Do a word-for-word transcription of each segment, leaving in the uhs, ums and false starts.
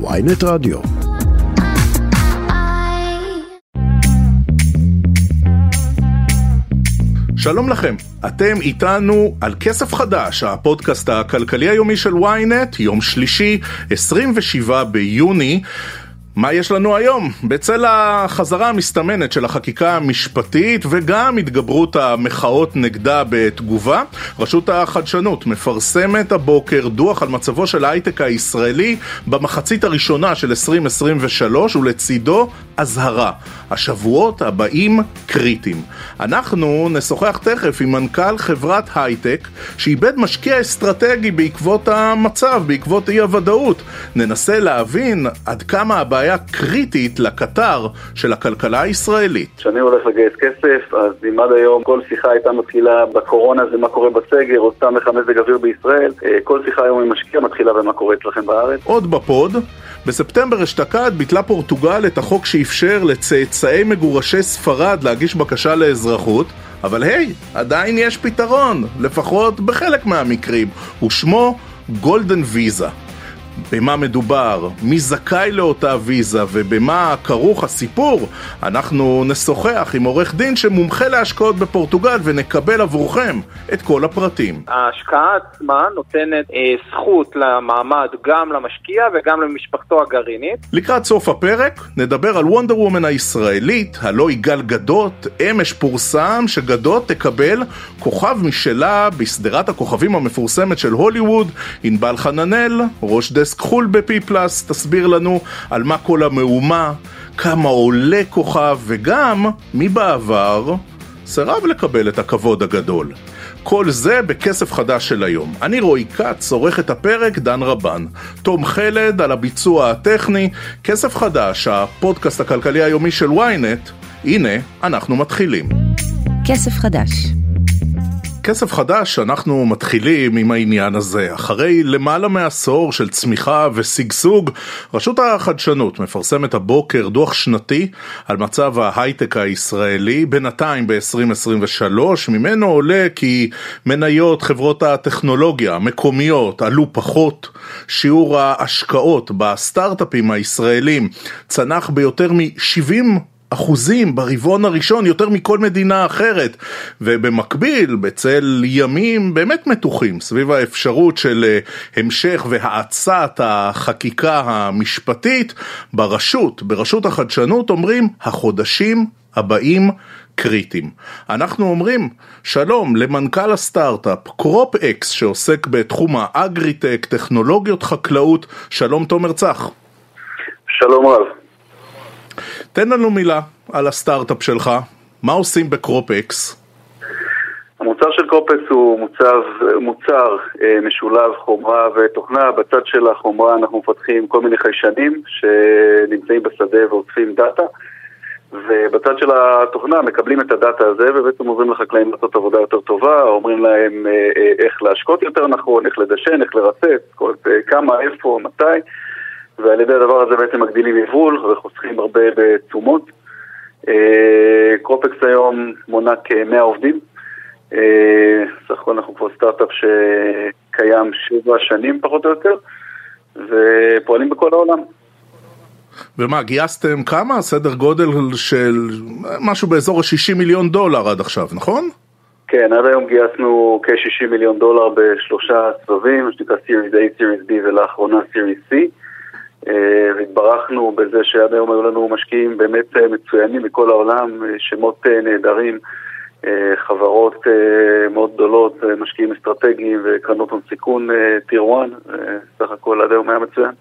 וויינט רדיו. שלום לכם, אתם איתנו על כסף חדש, הפודקאסט הכלכלי היומי של וויינט, יום שלישי, עשרים ושבעה ביוני. מה יש לנו היום? בצל החזרה המסתמנת של החקיקה המשפטית וגם התגברות המחאות נגדה בתגובה, רשות החדשנות מפרסמת הבוקר דוח על מצבו של ההייטק הישראלי במחצית הראשונה של עשרים עשרים ושלוש, ולצידו אזהרה. השבועות הבאים קריטיים. אנחנו נשוחח תכף עם מנכ"ל חברת הייטק שאיבד משקיע אסטרטגי בעקבות המצב, בעקבות אי הוודאות. ננסה להבין עד כמה הבעיה היה קריטית לקטר של הכלכלה הישראלית. כשאני הולך לגייס כסף, אז אם עד היום כל שיחה הייתה מתחילה בקורונה, זה מה קורה בסגר, או סתם לך מזג אוויר בישראל, כל שיחה היום עם משקיע מתחילה במה קורה אצלכם בארץ. עוד בפוד, בספטמבר אשתקד ביטלה פורטוגל את החוק שאפשר לצאצאי מגורשי ספרד להגיש בקשה לאזרחות, אבל היי, עדיין יש פתרון, לפחות בחלק מהמקרים, ושמו גולדן ויזה. במה מדובר, מי זכאי לאותה ויזה ובמה כרוך הסיפור, אנחנו נשוחח עם עורך דין שמומחה להשקעות בפורטוגל ונקבל עבורכם את כל הפרטים. ההשקעה עצמה נותנת אה, זכות למעמד גם למשקיע וגם למשפחתו הגרעינית. לקראת סוף הפרק נדבר על וונדר וומן הישראלית, הלוא היא גל גדות. אמש פורסם שגדות תקבל כוכב משלה בסדרת הכוכבים המפורסמת של הוליווד. ענבל חננאל, ראש דסק כחול בפי פלס, תסביר לנו על מה כל המאומה, כמה עולה כוכב, וגם מי בעבר סירב לקבל את הכבוד הגדול. כל זה בכסף חדש של היום. אני רועי קאץ, עורך את הפרק דן רבן. תום חלד על הביצוע הטכני. כסף חדש, הפודקאסט הכלכלי היומי של וויינט. הנה, אנחנו מתחילים. כסף חדש. כסף חדש, אנחנו מתחילים עם העניין הזה. אחרי למעלה מעשור של צמיחה וסגסוג, רשות החדשנות מפרסמת הבוקר דוח שנתי על מצב ההייטק הישראלי, בינתיים ב-עשרים עשרים ושלוש, ממנו עולה כי מניות חברות הטכנולוגיה המקומיות עלו פחות, שיעור ההשקעות בסטארט-אפים הישראלים צנח ביותר מ-שבעים אחוז אחוזים ברבעון הראשון, יותר מכל מדינה אחרת, ובמקביל בצל ימים באמת מתוחים סביב האפשרות של המשך והעצת החקיקה המשפטית, ברשות ברשות החדשנות אומרים החודשים הבאים קריטיים. אנחנו אומרים שלום למנכ"ל הסטארט-אפ CropX שעוסק בתחום האגריטק, טכנולוגיות חקלאות. שלום תומר צח. שלום רב. תן לנו מילה על הסטארט-אפ שלך. מה עושים בקרופקס? המוצר של קרופקס הוא מוצר, מוצר משולב חומרה ותוכנה. בצד של החומרה אנחנו מפתחים כל מיני חיישנים שנמצאים בשדה ועוצפים דאטה, ובצד של התוכנה מקבלים את הדאטה הזה ובעצם עוזרים לחקלאים לעשות עבודה יותר טובה, אומרים להם איך להשקות יותר נכון, איך לדשן, איך לרצף, כמה, איפה, מתי, ועל ידי הדבר הזה בעצם מגדילים יבול וחוסכים הרבה בתשומות. קרופקס היום מונה כ-מאה עובדים. סך הכל אנחנו פה סטארט-אפ שקיים שבע שנים פחות או יותר, ופועלים בכל העולם. ומה, גייסתם כמה? סדר גודל של משהו באזור שישים מיליון דולר עד עכשיו, נכון? כן, עד היום גייסנו כ-שישים מיליון דולר בשלושה סבבים, שנקרא Series A, Series B ולאחרונה Series C. והתברכנו בזה שעד היום היו לנו משקיעים באמת מצוינים מכל העולם, שמות נהדרים, חברות מאוד גדולות, משקיעים אסטרטגיים וקרנות הון סיכון טירואן, סך הכל עד היום היה מצוין.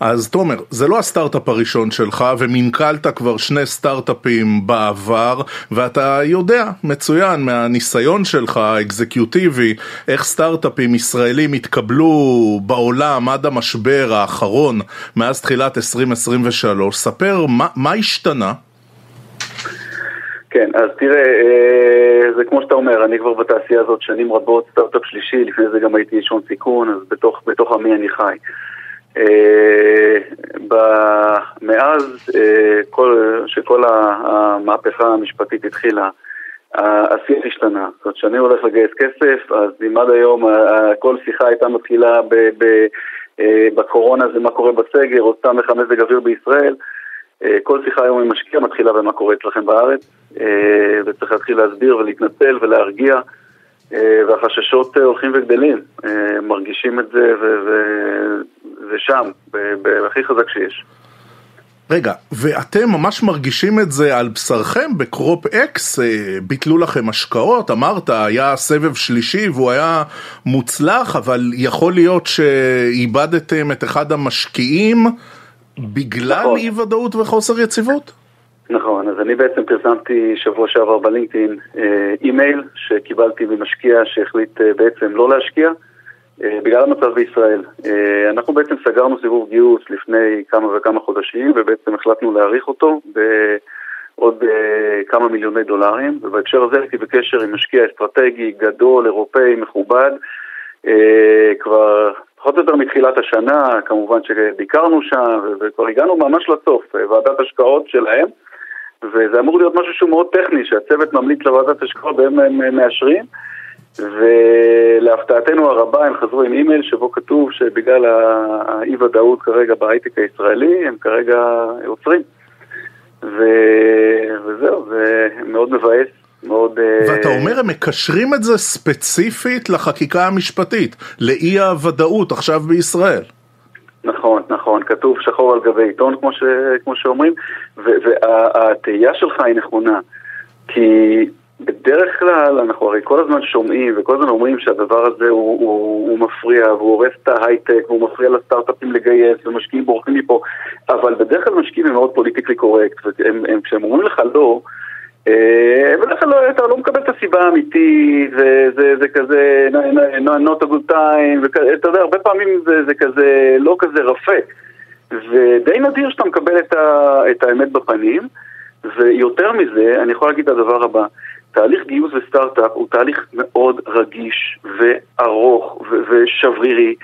אז תומר, זה לא הסטארט-אפ הראשון שלך, ומנכלת כבר שני סטארט-אפים בעבר, ואתה יודע מצוין מהניסיון שלך האקזקיוטיבי איך סטארט-אפים ישראלים התקבלו בעולם עד המשבר האחרון מאז תחילת עשרים עשרים ושלוש. ספר מה, מה השתנה? כן, אז תראה, זה כמו שאתה אומר, אני כבר בתעשייה הזאת שנים רבות, סטארט-אפ שלישי, לפני זה גם הייתי שון סיכון, אז בתוך, בתוך עמי אני חי. מאז שכל המהפכה המשפטית התחילה, השיח השתנה. זאת אומרת, כשאני הולך לגייס כסף, אז אם עד היום כל שיחה הייתה מתחילה בקורונה זה מה קורה בסגר, או סתם לך מזג אוויר בישראל. כל שיחה היום עם משקיע מתחילה במה קורה אצלכם בארץ, וצריך להתחיל להסביר ולהתנצל ולהרגיע, והחששות הולכים וגדלים, מרגישים את זה ושם, הכי חזק שיש. רגע, ואתם ממש מרגישים את זה על בשרכם בקרופ אקס, ביטלו לכם השקעות, אמרת, היה סבב שלישי והוא היה מוצלח, אבל יכול להיות שאיבדתם את אחד המשקיעים בגלל נכון. אי ודאות וחוסר יציבות? נכון, אז אני בעצם פרסמתי שבוע שעבר בלינקדאין אימייל שקיבלתי ממשקיע שהחליט בעצם לא להשקיע, בגלל המצב בישראל. אנחנו בעצם סגרנו סיבוב גיוס לפני כמה וכמה חודשים, ובעצם החלטנו להאריך אותו בעוד כמה מיליוני דולרים, ובהקשר הזה הייתי בקשר עם משקיע אסטרטגי גדול, אירופאי, מכובד, כבר פחות או יותר מתחילת השנה, כמובן שביקרנו שם, וכבר הגענו ממש לסוף, ועדת השקעות שלהם, וזה אמור להיות משהו שהוא מאוד טכני, שהצוות ממליץ לוועדת השקעות, והם מאשרים, ולהפתעתנו הרבה הם חזרו עם אימייל שבו כתוב שבגלל האי ודאות כרגע בהייטק הישראלי הם כרגע עוצרים ו... וזהו, זה מאוד מבאס מאוד. ואתה אומר הם מקשרים את זה ספציפית לחקיקה המשפטית, לאי הוודאות עכשיו בישראל. נכון, נכון, כתוב שחור על גבי עיתון כמו, ש... כמו שאומרים, והתהייה וה... שלך היא נכונה, כי בדרך כלל אנחנו הרי כל הזמן שומעים וכל הזמן אומרים שהדבר הזה הוא, הוא, הוא מפריע והוא הורס את ההייטק והוא מפריע לסטארט-אפים לגייס ומשקיעים בורחים מפה, אבל בדרך כלל משקיעים הם מאוד פוליטיקלי קורקט, וכשהם אומרים לך לא, אה, בדרך כלל אתה לא מקבל את הסיבה האמיתית, וזה זה כזה not a good time, ואתה יודע, הרבה פעמים זה, זה כזה לא כזה רפה, ודי נדיר שאתה מקבל את, ה, את האמת בפנים, ויותר מזה אני יכול להגיד את הדבר הבא, תהליך גיוס וסטארט-אפ הוא תהליך מאוד רגיש וארוך ושברירי,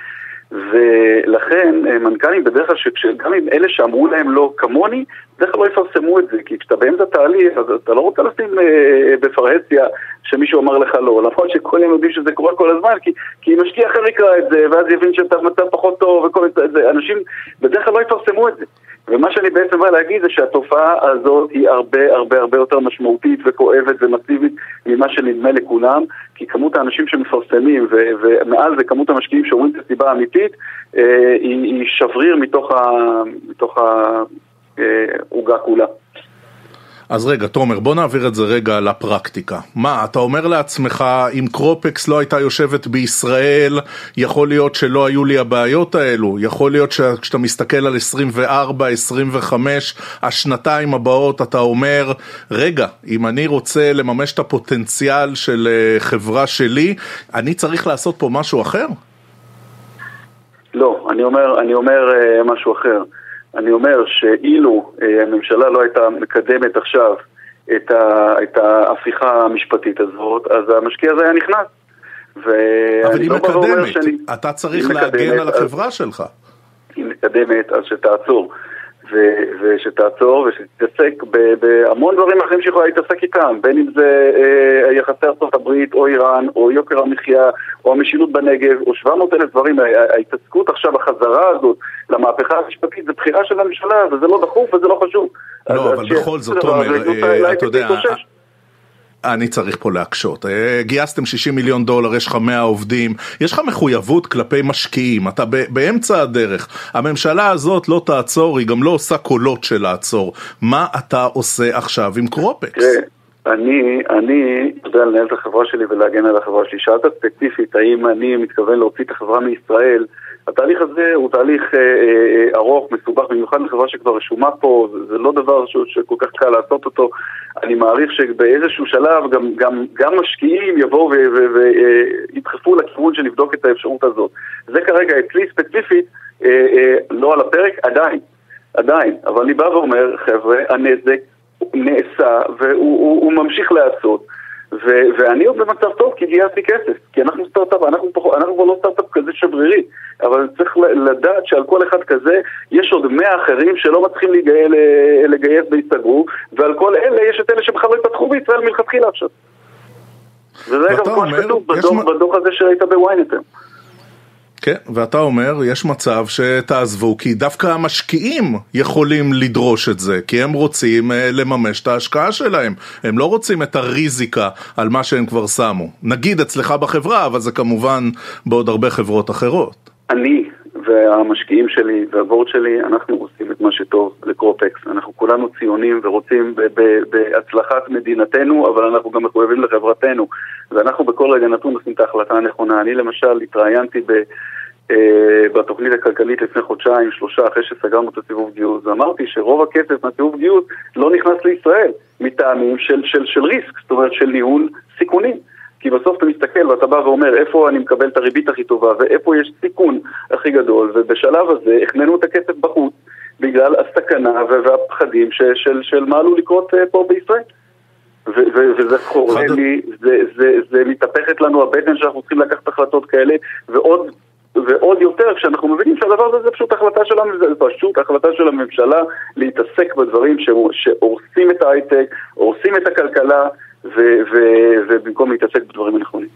ולכן מנכ"לים בדרך כלל שגם עם אלה שאמרו להם לא כמוני, בדרך כלל לא יפרסמו את זה, כי כשאתה באמצע תהליך, אז אתה לא רוצה לשים אה, בפרהסיה שמישהו אמר לך לא, למרות שכל הם יודעים שזה קורה כל הזמן, כי, כי משקיע אחר יקרא את זה, ואז יבין שאתה מצב פחות טוב וכל את זה, אנשים בדרך כלל לא יפרסמו את זה. ומה שאני בעצם בא להגיד זה שהתופעה הזאת היא הרבה הרבה הרבה יותר משמעותית וכואבת ומסיבית ממה שנדמה לכולם, כי כמות האנשים שמפרסמים ו- ומעל זה כמות המשקיעים שאומרים את הסיבה האמיתית אה, היא, היא שבריר מתוך ה- מתוך העוגה אה, כולה. אז רגע, תומר, בוא נעביר את זה רגע לפרקטיקה. מה, אתה אומר לעצמך, אם קרופקס לא הייתה יושבת בישראל, יכול להיות שלא היו לי הבעיות האלו, יכול להיות שכשאתה מסתכל על עשרים וארבע, עשרים וחמש, השנתיים הבאות, אתה אומר, רגע, אם אני רוצה לממש את הפוטנציאל של חברה שלי, אני צריך לעשות פה משהו אחר? לא, אני אומר, אני אומר משהו אחר. אני אומר שאילו הממשלה לא הייתה מקדמת עכשיו את, ה, את ההפיכה המשפטית הזאת, אז המשקיע הזה היה נכנס. אבל היא לא מקדמת, שאני... אתה צריך להגן מקדמת, על החברה אז... שלך. היא מקדמת, אז שתעצור. ו- ושתעצור ושתתעסק ב- בהמון דברים אחרים שיכולה להתעסק איתם, בין אם זה אה, יחסי ארצות הברית או איראן או יוקר המחיה או המשילות בנגב או שבע מאות אלף דברים. ההתעסקות עכשיו החזרה הזאת למהפכה המשפטית זה בחירה של הממשלה, וזה לא דחוף וזה לא חשוב. לא, אבל בכל זאת אומר, אתה יודע, אני צריך פה להקשות. גייסתם שישים מיליון דולר, יש לך מאה עובדים, יש לך מחויבות כלפי משקיעים, אתה באמצע הדרך. הממשלה הזאת לא תעצור, היא גם לא עושה קולות של לעצור. מה אתה עושה עכשיו עם קרופקס? אני, אני יודע לנהל את החברה שלי ולהגן על החברה שלי. שאלת ספציפית, האם אני מתכוון להוציא את החברה מישראל? התהליך הזה הוא תהליך ארוך, מסובך, במיוחד לחברה שכבר רשומה פה, זה לא דבר שכל כך קל לעשות אותו. אני מעריך שבאיזשהו שלב גם, גם, גם משקיעים יבואו וידחפו לכיוון שנבדוק את האפשרות הזאת. זה כרגע אצלי ספציפית, לא על הפרק, עדיין, עדיין. אבל אני בא ואומר, חבר'ה, הנזק נעשה והוא הוא, הוא ממשיך לעשות. ו- ואני עוד במצב טוב כי גייסתי כסף, כי אנחנו סטארט-אפ, אנחנו כבר לא סטארט-אפ כזה שברירי, אבל צריך לדעת שעל כל אחד כזה יש עוד מאה אחרים שלא מצליחים לגייס בהסתגרו, ועל כל אלה יש את אלה שבכלל התפתחו בישראל מלכתחילה עכשיו. וזה גם כמו שכתוב בדוח הזה שראית בוויינט. כן, ואתה אומר, יש מצב שתעזבו, כי דווקא המשקיעים יכולים לדרוש את זה, כי הם רוצים לממש את ההשקעה שלהם, הם לא רוצים את הריזיקה על מה שהם כבר שמו. נגיד אצלך בחברה, אבל זה כמובן בעוד הרבה חברות אחרות. אני והמשקיעים שלי והבורד שלי, אנחנו עושים את מה שטוב לקרופקס. אנחנו כולנו ציונים ורוצים ב- ב- בהצלחת מדינתנו, אבל אנחנו גם מחויבים לחברתנו. ואנחנו בכל רגע נתון עושים את ההחלטה הנכונה. אני למשל התראיינתי ב- בתוכנית הכלכלית לפני חודשיים, שלושה, אחרי שסגרנו את הסיבוב גיוס, ואמרתי שרוב הכסף מהסיבוב גיוס לא נכנס לישראל, מטעמים של, של, של ריסק, זאת אומרת של ניהול סיכונים. כי בסוף אתה מסתכל ואתה בא ואומר איפה אני מקבל את הריבית הכי טובה ואיפה יש סיכון הכי גדול, ובשלב הזה הכננו את הכסף בחוץ בגלל הסכנה והפחדים של, של, של מה עלול לקרות פה בישראל. ו- ו- וזה חורה לי, זה, זה, זה מתהפכת לנו הבטן שאנחנו צריכים לקחת החלטות כאלה, ועוד, ועוד יותר כשאנחנו מבינים שהדבר הזה זה פשוט החלטה של הממשלה, פשוט החלטה של הממשלה להתעסק בדברים שהורסים את ההייטק, הורסים את הכלכלה, ובמקום להתעסק בדברים הנכונים.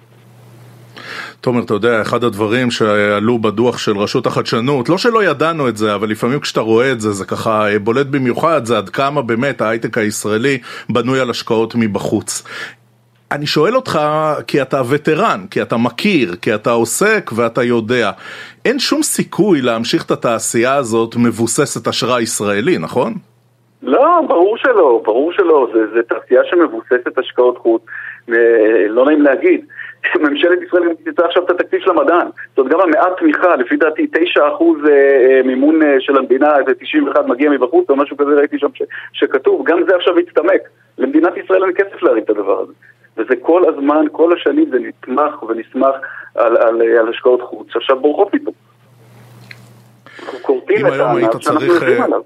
תומר, אתה יודע, אחד הדברים שעלו בדוח של רשות החדשנות, לא שלא ידענו את זה, אבל לפעמים כשאתה רואה את זה, זה ככה בולט במיוחד, זה עד כמה באמת ההייטק הישראלי בנוי על השקעות מבחוץ. אני שואל אותך, כי אתה וטרן, כי אתה מכיר, כי אתה עוסק ואתה יודע, אין שום סיכוי להמשיך את התעשייה הזאת מבוססת השראה ישראלי, נכון? לא, ברור שלא, ברור שלא. זה, זה תעשייה שמבוססת השקעות חוץ. לא נעים להגיד. ממשלת ישראל נמצא עכשיו את התקציב של המדען. זאת גם המעט תמיכה, לפי דעתי, תשעה אחוז מימון של המדינה, ו-תשעים ואחד מגיע מבחוץ, או משהו כזה ראיתי שם ש- שכתוב. גם זה עכשיו יצטמק. למדינת ישראל אין כסף להרים את הדבר הזה. וזה כל הזמן, כל השנים, זה נתמך ונשמח על, על, על השקעות חוץ. עכשיו בורחות איתו. קורטים את הענף שאנחנו יודעים עליו.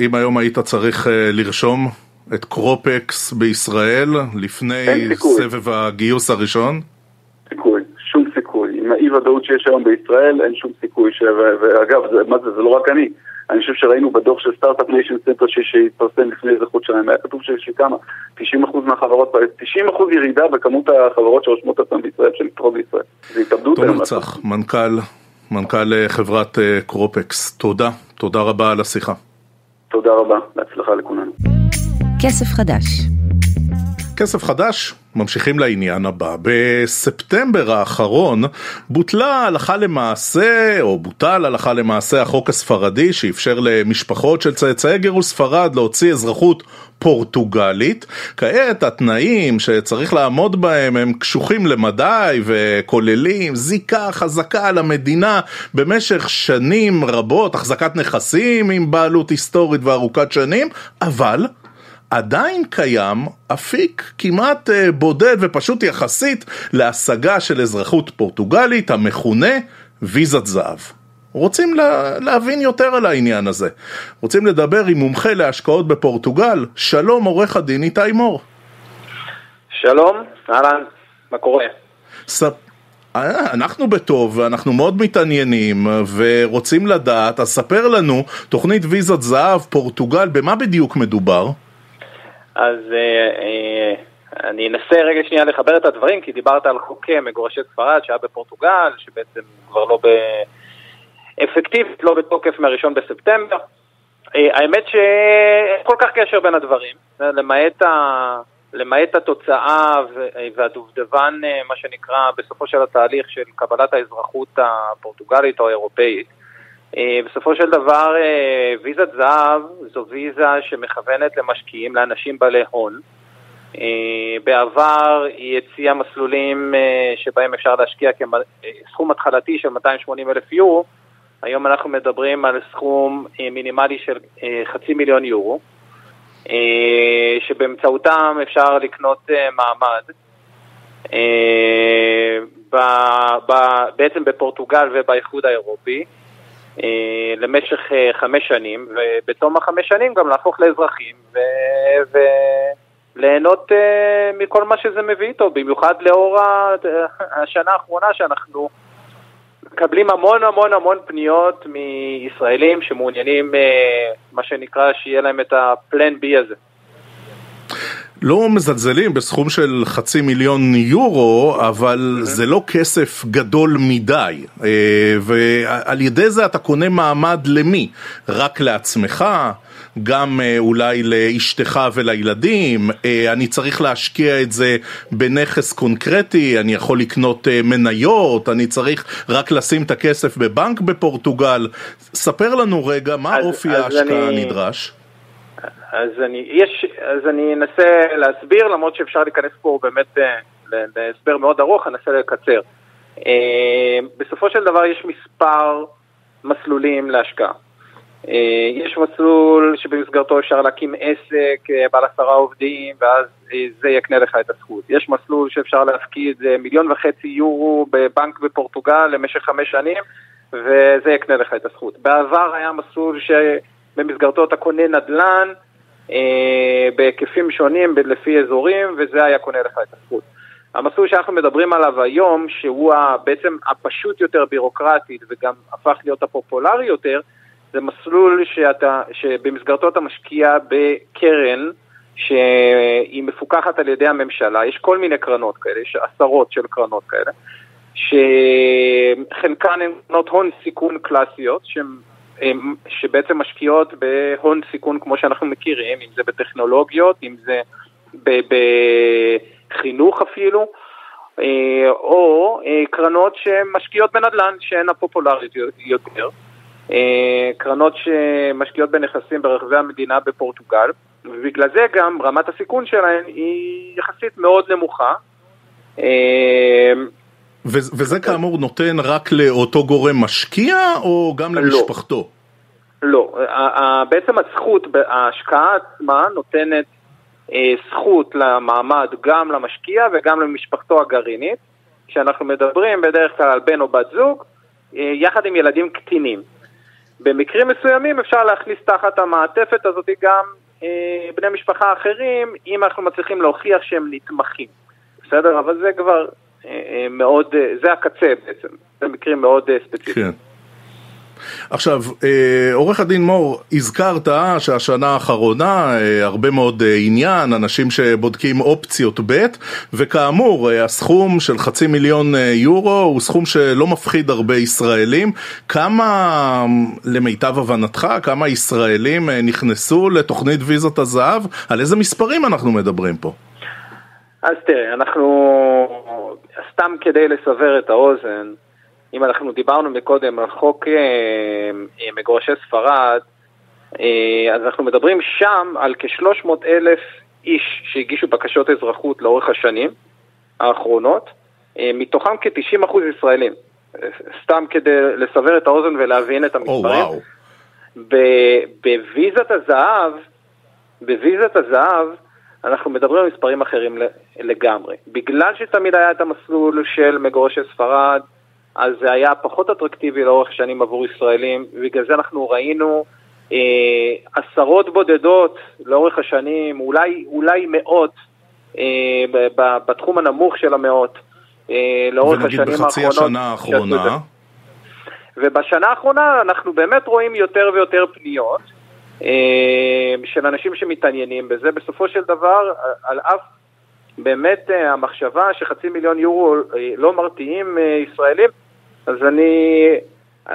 אם היום היית צריך לרשום את קרופקס בישראל לפני סבב הגיוס הראשון? סיכוי, שום סיכוי. עם האי-וודאות שיש היום בישראל, אין שום סיכוי. ש... ואגב, זה, מה זה? זה לא רק אני. אני חושב שראינו בדוח של סטארט-אפ ניישן סנטר שהתפרסם לפני איזה חודשיים, היה כתוב שכמה, תשעים אחוז מהחברות, תשעים אחוז ירידה בכמות החברות שרשמות עצמן בישראל, שנתרו בישראל. זה התאבדות. תומר צח, מנכ"ל, מנכ"ל חברת קרופקס. תודה, תודה רבה על השיחה. תודה רבה, להצלחה לכולנו. כסף חדש. כסף חדש, ממשיכים לעניין הבא. בספטמבר האחרון בוטלה הלכה למעשה, או בוטל הלכה למעשה החוק הספרדי שאפשר למשפחות של צאצאי גירוש ספרד להוציא אזרחות פורטוגלית. כעת התנאים שצריך לעמוד בהם הם קשוחים למדי וכוללים זיקה חזקה על המדינה במשך שנים רבות, החזקת נכסים עם בעלות היסטורית וארוכת שנים, אבל עדיין קיים אפיק כמעט בודד ופשוט יחסית להשגה של אזרחות פורטוגלית המכונה ויזת זהב. רוצים לה, להבין יותר על העניין הזה. רוצים לדבר עם מומחה להשקעות בפורטוגל. שלום עורך הדין איתי מור. שלום, אהלן, מה קורה? ספ... אנחנו בטוב, ואנחנו מאוד מתעניינים ורוצים לדעת, אז ספר לנו תוכנית ויזת זהב פורטוגל, במה בדיוק מדובר? אז אה, אה, אני אנסה רגע שנייה לחבר את הדברים, כי דיברת על חוק מגורשי ספרד שהיה בפורטוגל, שבעצם כבר לא באפקטיבית, לא בתוקף מהראשון בספטמבר. אה, האמת שאין כל כך קשר בין הדברים, למעט, ה, למעט התוצאה והדובדבן, מה שנקרא בסופו של התהליך של קבלת האזרחות הפורטוגלית או האירופאית. בסופו של דבר ויזת זהב זו ויזה שמכוונת למשקיעים, לאנשים בעלי הון. בעבר היא הציעה מסלולים שבהם אפשר להשקיע כסכום התחלתי של מאתיים ושמונים אלף יורו, היום אנחנו מדברים על סכום מינימלי של חצי מיליון יורו, שבאמצעותם אפשר לקנות מעמד. בעצם בפורטוגל ובאיחוד האירופי. למשך חמש שנים, ובתום החמש שנים גם להפוך לאזרחים וליהנות מכל מה שזה מביא איתו, במיוחד לאור השנה האחרונה שאנחנו מקבלים המון המון המון פניות מישראלים שמעוניינים, מה שנקרא, שיהיה להם את הפלן בי הזה. לא מזלזלים בסכום של חצי מיליון יורו, אבל זה לא כסף גדול מדי, ועל ידי זה אתה קונה מעמד למי? רק לעצמך, גם אולי לאשתך ולילדים. אני צריך להשקיע את זה בנכס קונקרטי, אני יכול לקנות מניות, אני צריך רק לשים את הכסף בבנק בפורטוגל. ספר לנו רגע, מה אופי ההשקעה הנדרש? אז אני, יש, אז אני אנסה להסביר, למרות שאפשר להיכנס פה באמת להסבר מאוד ארוך, אנסה לקצר. בסופו של דבר יש מספר מסלולים להשקעה. יש מסלול שבמסגרתו אפשר להקים עסק בעל עשרה עובדים, ואז זה יקנה לך את הזכות. יש מסלול שאפשר להפקיד מיליון וחצי יורו בבנק בפורטוגל למשך חמש שנים, וזה יקנה לך את הזכות. בעבר היה מסלול שבמסגרתו אתה קונה נדל"ן, בהיקפים שונים לפי אזורים, וזה היה קונה לך את הזכות. המסלול שאנחנו מדברים עליו היום, שהוא בעצם הפשוט יותר בירוקרטית, וגם הפך להיות הפופולרי יותר, זה מסלול שאתה, שבמסגרתו אתה משקיע בקרן שהיא מפוקחת על ידי הממשלה. יש כל מיני קרנות כאלה, יש עשרות של קרנות כאלה, שחלקן הן קרנות הון סיכון קלאסיות, שהן שבעצם משקיעות בהון סיכון כמו שאנחנו מכירים, אם זה בטכנולוגיות, אם זה בחינוך אפילו, או קרנות שמשקיעות בנדל"ן, שהן הפופולריות יותר, קרנות שמשקיעות בנכסים ברחבי המדינה בפורטוגל, ובגלל זה גם רמת הסיכון שלהן היא יחסית מאוד נמוכה. וזה כאמור נותן רק לאותו גורם משקיע או גם למשפחתו? לא, בעצם הזכות, ההשקעה עצמה נותנת זכות למעמד גם למשקיע וגם למשפחתו הגרעינית, שאנחנו מדברים בדרך כלל על בן או בת זוג, יחד עם ילדים קטינים. במקרים מסוימים אפשר להכניס תחת המעטפת הזאת גם בני משפחה אחרים, אם אנחנו מצליחים להוכיח שהם נתמכים. בסדר, אבל זה כבר... מאוד, זה הקצה בעצם, זה מקרים מאוד ספציפיים. עכשיו, עורך הדין מור, הזכרת שהשנה האחרונה הרבה מאוד עניין, אנשים שבודקים אופציות ב', וכאמור, הסכום של חצי מיליון יורו הוא סכום שלא מפחיד הרבה ישראלים. כמה, למיטב הבנתך, כמה ישראלים נכנסו לתוכנית ויזת הזהב? על איזה מספרים אנחנו מדברים פה? אז תראה, אנחנו, סתם כדי לסבר את האוזן, אם אנחנו דיברנו מקודם על חוק מגורשי ספרד, אז אנחנו מדברים שם על כ-שלוש מאות אלף איש שהגישו בקשות אזרחות לאורך השנים האחרונות, מתוכם כ-תשעים אחוז ישראלים, סתם כדי לסבר את האוזן ולהבין את המספרים. Oh, wow. בוויזת הזהב, בוויזת הזהב, אנחנו מדברים על מספרים אחרים לגמרי. בגלל שתמיד היה את המסלול של מגורשי ספרד, אז זה היה פחות אטרקטיבי לאורך שנים עבור ישראלים, בגלל זה אנחנו ראינו אה, עשרות בודדות לאורך השנים, אולי, אולי מאות, אה, ב- בתחום הנמוך של המאות, אה, לאורך השנים האחרונות. ונגיד בחצי השנה האחרונה. ובשנה האחרונה אנחנו באמת רואים יותר ויותר פניות, של אנשים שמתעניינים בזה. בסופו של דבר, על אף באמת המחשבה שחצי מיליון יורו לא מרתיעים ישראלים, אז אני,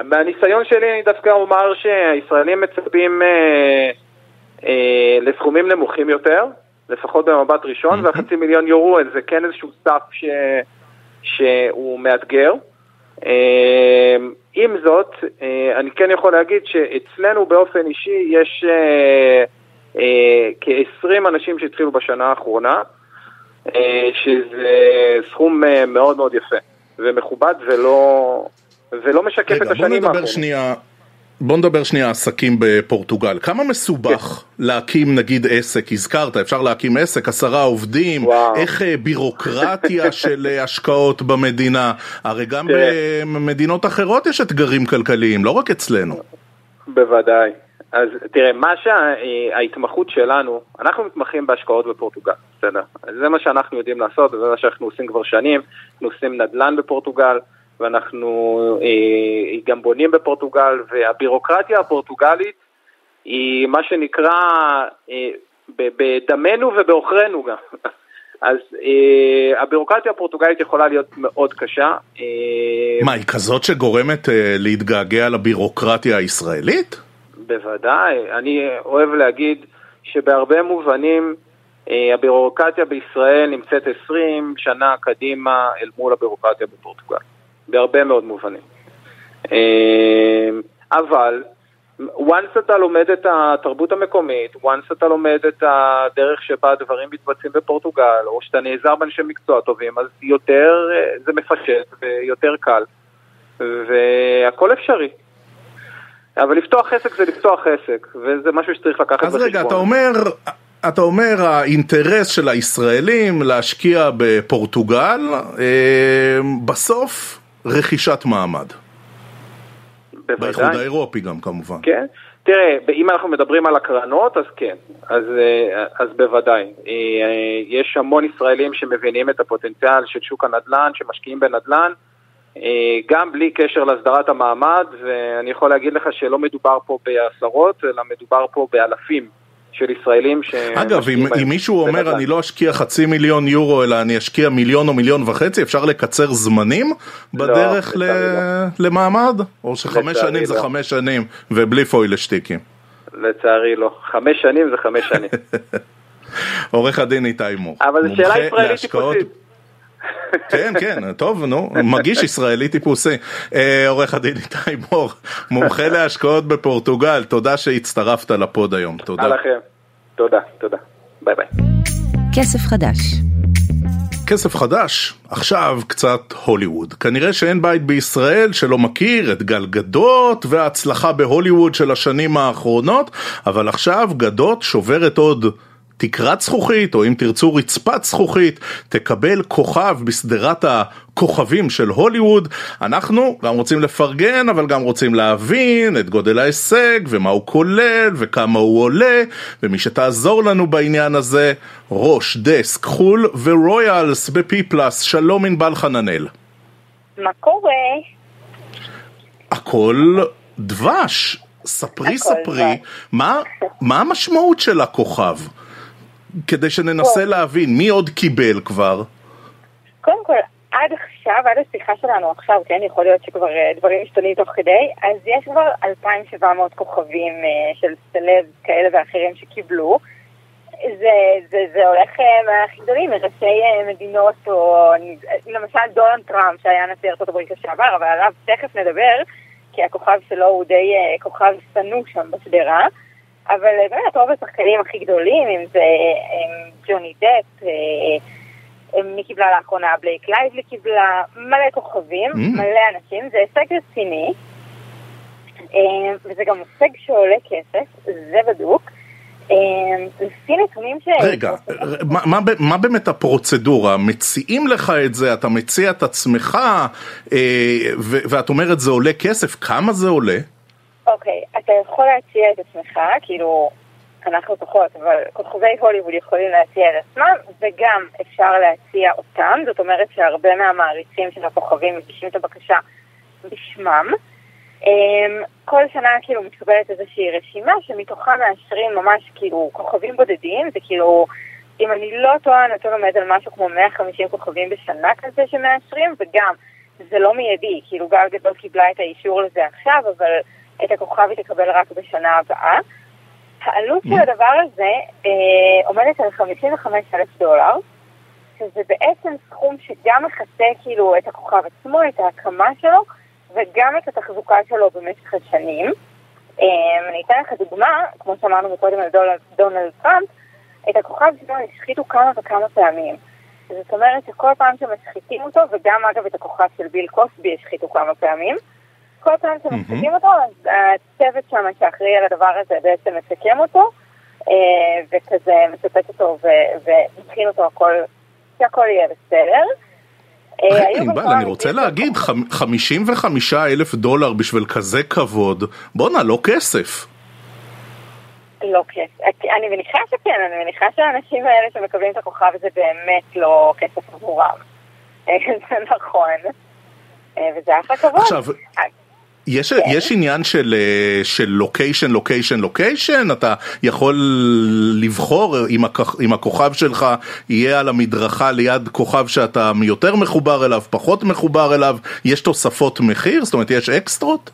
מהניסיון שלי אני דווקא אומר שהישראלים מצפים לסכומים נמוכים יותר, לפחות במבט ראשון, והחצי מיליון יורו זה כן איזשהו סף ש, שהוא מאתגר. עם זאת, אני כן יכול להגיד שאצלנו באופן אישי יש כ-עשרים אנשים שהתחילו בשנה האחרונה, שזה סכום מאוד מאוד יפה ומכובד ולא, ולא משקף רגע, את השנים האחרונה. בוא נדבר שנייה עסקים בפורטוגל. כמה מסובך להקים נגיד עסק? הזכרת, אפשר להקים עסק, עשרה עובדים, איך בירוקרטיה של השקעות במדינה? הרי גם במדינות אחרות יש אתגרים כלכליים, לא רק אצלנו. בוודאי. אז תראה, מה שההתמחות שלנו, אנחנו מתמחים בהשקעות בפורטוגל, בסדר? זה מה שאנחנו יודעים לעשות, זה מה שאנחנו עושים כבר שנים, אנחנו עושים נדל"ן בפורטוגל, ואנחנו אה, גם בונים בפורטוגל, והבירוקרטיה הפורטוגלית היא מה שנקרא אה, בדמנו ובאוכרנו גם. אז אה, הבירוקרטיה הפורטוגלית יכולה להיות מאוד קשה. אה, מה, היא כזאת שגורמת אה, להתגעגע לבירוקרטיה הישראלית? בוודאי. אני אוהב להגיד שבהרבה מובנים אה, הבירוקרטיה בישראל נמצאת עשרים שנה קדימה אל מול הבירוקרטיה בפורטוגל. בהרבה מאוד מובנים. אה, אבל once אתה לומד את התרבות המקומית, once אתה לומד את הדרך שבה הדברים מתבצעים בפורטוגל, או שאתה נעזר באנשי מקצוע טובים, אז יותר זה מפשט ויותר קל, והכל אפשרי. אבל לפתוח עסק זה לפתוח עסק, וזה משהו שצריך לקחת בחשבון. אז רגע, אתה אומר, אתה אומר האינטרס של הישראלים להשקיע בפורטוגל, בסוף רכישת מעמד. באיחוד האירופי גם כמובן. כן, תראה, אם אנחנו מדברים על הקרנות, אז כן, אז, אז בוודאי. יש המון ישראלים שמבינים את הפוטנציאל של שוק הנדלן, שמשקיעים בנדלן, גם בלי קשר להסדרת המעמד, ואני יכול להגיד לך שלא מדובר פה בעשרות, אלא מדובר פה באלפים של ישראלים. אגב, אם, אם מישהו בנדלן. אומר, אני לא אשקיע חצי מיליון יורו, אלא אני אשקיע מיליון או מיליון וחצי, אפשר לקצר זמנים בדרך לא, ל... לא. למעמד? או שחמש שנים לא. זה חמש שנים, ובלי פויל שטיקים? לצערי לא. חמש שנים זה חמש שנים. עורך הדין איתי מור. אבל זו שאלה ישראלית טיפוסית. כן, כן, טוב, נו, מגיש ישראלי טיפוסי. עורך הדין איתי מור, מומחה להשקעות בפורטוגל, תודה שהצטרפת לפוד היום, תודה. עליכם, תודה, תודה, ביי ביי. כסף חדש. כסף חדש, עכשיו קצת הוליווד. כנראה שאין בית בישראל שלא מכיר את גל גדות וההצלחה בהוליווד של השנים האחרונות, אבל עכשיו גדות שוברת עוד תקרת זכוכית, או אם תרצו רצפת זכוכית, תקבל כוכב בסדרת הכוכבים של הוליווד. אנחנו גם רוצים לפרגן, אבל גם רוצים להבין את גודל ההישג, ומה הוא כולל, וכמה הוא עולה, ומי שתעזור לנו בעניין הזה, ראש דסק חול ורויאלס בפי פלס. שלום ענבל חננאל. מה קורה? הכל דבש. ספרי ספרי, מה, מה המשמעות של הכוכב? כדי שננסה להבין, מי עוד קיבל כבר? קודם כל, עד עכשיו, עד השיחה שלנו עכשיו, כן, יכול להיות שכבר דברים משתנים תוך כדי, אז יש כבר אלפיים ושבע מאות כוכבים של סלב כאלה ואחרים שקיבלו. זה, זה, זה הולך מהכי גדולים, מראשי מדינות, או למשל דונלד טראמפ, שהיה נשיא ארצות הברית לשעבר, אבל עליו תכף נדבר, כי הכוכב שלו הוא די כוכב סנו שם בסדרה. אבל באמת רוב השחקנים הכי גדולים, אם זה ג'וני דפ, מי קיבלה לאחרונה, בלייק לייבלי קיבלה, מלא כוכבים, מלא אנשים, זה הישג רציני, וזה גם הישג שעולה כסף, זה בדוק. לפי נתונים ש... רגע, מה באמת הפרוצדורה? מציעים לך את זה, אתה מציע את עצמך, ואת אומרת זה עולה כסף, כמה זה עולה? אוקיי, okay, אתה יכול להציע את עצמך, כאילו, אנחנו פחות, אבל כוכבי הוליווד יכולים להציע את עצמם, וגם אפשר להציע אותם, זאת אומרת שהרבה מהמעריצים של הכוכבים מגישים את הבקשה בשמם. כל שנה כאילו מתקבלת איזושהי רשימה, שמתוכה מאשרים ממש כאילו כוכבים בודדים, זה כאילו, אם אני לא טוען, אתה לומד על משהו כמו מאה וחמישים כוכבים בשנה כזה שמאשרים, וגם זה לא מיידי, כאילו גל גדות קיבלה את האישור לזה עכשיו, אבל... את הכוכב היא תקבל רק בשנה הבאה. העלות של הדבר הזה אה, עומדת על חמישים וחמישה אלף דולר, שזה בעצם סכום שגם מחסה כאילו את הכוכב עצמו, את ההקמה שלו, וגם את התחזוקה שלו במשך השנים. אה, אני אתן לך דוגמה, כמו שאמרנו מקודם על דונלד, דונלד טראמפ, את הכוכב שלו השחיתו כמה וכמה פעמים. זאת אומרת שכל פעם שמשחיתים אותו, וגם אגב את הכוכב של ביל קוסבי השחיתו כמה פעמים, כל פעם שמצטים אותו, אז הצוות שם שאחראי על הדבר הזה בעצם מסכם אותו, וכזה מספק אותו ומתחיל אותו הכל, שהכל יהיה בסדר. אני רוצה להגיד, חמישים וחמישה אלף דולר בשביל כזה כבוד, בונה, לא כסף. לא כסף. אני מניחה שכן, אני מניחה שהאנשים האלה שמקבלים את הכוכב הזה באמת לא כסף עבורם. זה נכון. וזה אחלה כבוד. עכשיו, יש, יש עניין של, של לוקיישן, לוקיישן, לוקיישן, אתה יכול לבחור אם, הכ, אם הכוכב שלך יהיה על המדרכה ליד כוכב שאתה יותר מחובר אליו, פחות מחובר אליו, יש תוספות מחיר? זאת אומרת, יש אקסטרות?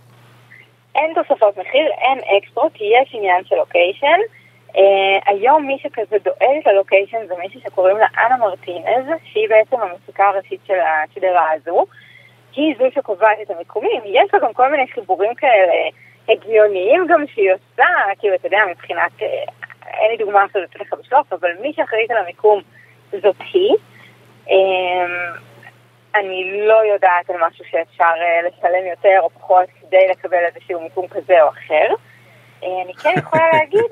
אין תוספות מחיר, אין אקסטרות, יש עניין של לוקיישן. Uh, היום מי שכזה דואג ללוקיישן זה מישהי שקוראים לה אנה מרטינז, שהיא בעצם המפיקה הראשית של השדרה הזו. היא זו שקובעת את המיקומים. יש לה גם כל מיני חיבורים כאלה הגיוניים גם שהיא עושה, כאילו אתה יודע מבחינת, אין לי דוגמה של לתת לך בשלוף, אבל מי שאחראית על המיקום זאת היא. Uh, אני לא יודעת על משהו שאפשר uh, לשלם יותר או פחות כדי לקבל איזשהו מיקום כזה או אחר. Uh, אני כן יכולה להגיד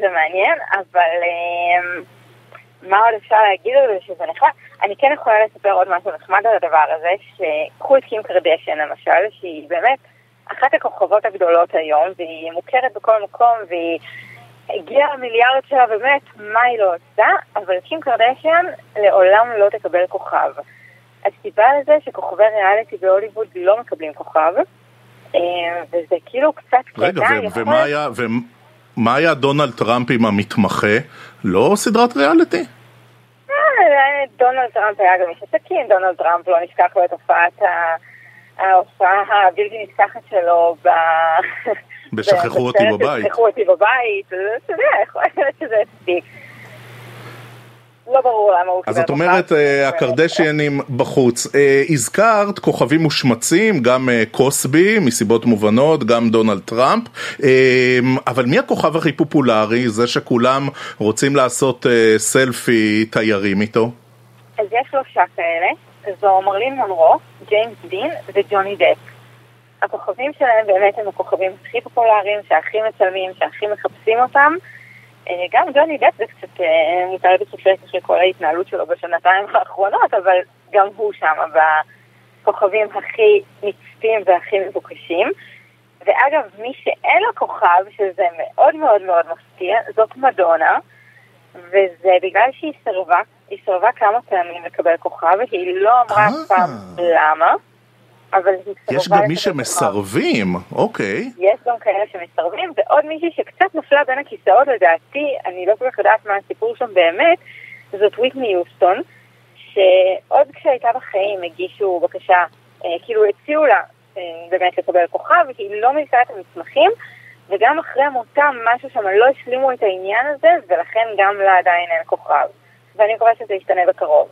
זה מעניין, אבל מה עוד אפשר להגיד על זה שזה נחמד? אני כן יכולה לספר עוד משהו נחמד על הדבר הזה, שקחו את קים קרדשיאן למשל, שהיא באמת אחת הכוכבות הגדולות היום, והיא מוכרת בכל מקום, והיא הגיעה למיליארד שלה, באמת מה היא לא עושה, אבל קים קרדשיאן לעולם לא תקבל כוכב. הסיבה לזה שכוכבי ריאליטי בהוליווד לא מקבלים כוכב, וזה כאילו קצת רגע, ו- ומה היה, ומה היה דונלד טראמפ עם המתמחה? לא סדרת ריאליטי? דונלד טראמפ היה גם משתקים, דונלד טראמפ לא נשכח לו את הופעת ההופעה הבלתי נשכחת שלו בשכחו אותי בבית בשכחו אותי בבית זה יכול להיות שזה הצדיק, לא ברור למה הוא... אז את אומרת, הקרדשיאנים בחוץ. הזכרת כוכבים מושמצים, גם קוסבי, מסיבות מובנות, גם דונלד טראמפ, אבל מי הכוכב הכי פופולרי, זה שכולם רוצים לעשות סלפי תיירים איתו? אז יש שלושה כאלה, זו מרלין מונרו, ג'יימס דין וג'וני דפ. הכוכבים שלהם באמת הם הכוכבים הכי פופולריים, שהכי מצלמים, שהכי מחפשים אותם, גם ג'וני דפ זה קצת מותר בצפק של כל ההתנהלות שלו בשנתיים האחרונות, אבל גם הוא שם בכוכבים הכי נצפים והכי מבוקשים. ואגב, מי שאין לו כוכב, שזה מאוד מאוד מאוד מפתיע, זאת מדונה, וזה בגלל שהיא סרבה, היא סרבה כמה פעמים לקבל כוכב, והיא לא אמרה פעם למה, אבל היא סרבה... יש גם מי שמסרבים, אוקיי. יש גם כאלה שמסרבים, ועוד מישהי שקצת נפלה בין הכיסאות לדעתי, אני לא כל כך יודעת מה הסיפור שם באמת, זאת וויטני יוסטון, שעוד כשהייתה בחיים הגישו בקשה, אה, כאילו הציעו לה אה, באמת לקבל כוכב, והיא לא מילאה את המסמכים, וגם אחרי מותם משהו שם לא השלימו את העניין הזה, ולכן גם לה עדיין אין כוכב. ואני מקווה שזה ישתנה בקרוב.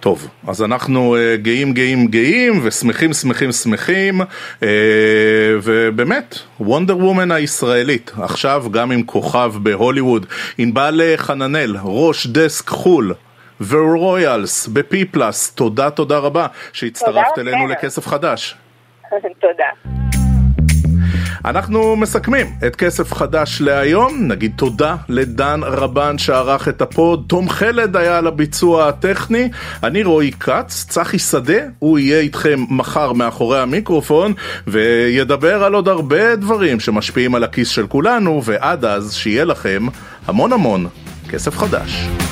טוב, אז אנחנו גאים, גאים, גאים, ושמחים, שמחים, שמחים, ובאמת, וונדר וומן הישראלית, עכשיו גם עם כוכב בהוליווד, ענבל חננאל, ראש דסק חול, ורויאלס, בפי פלס, תודה, תודה רבה, שהצטרפת אלינו לכסף חדש. תודה. אנחנו מסכמים את כסף חדש להיום, נגיד תודה לדן רבן שערך את הפוד, תום חלד היה על הביצוע הטכני, אני רועי קץ, צחי שדה, הוא יהיה איתכם מחר מאחורי המיקרופון, וידבר על עוד הרבה דברים שמשפיעים על הכיס של כולנו, ועד אז שיהיה לכם המון המון כסף חדש.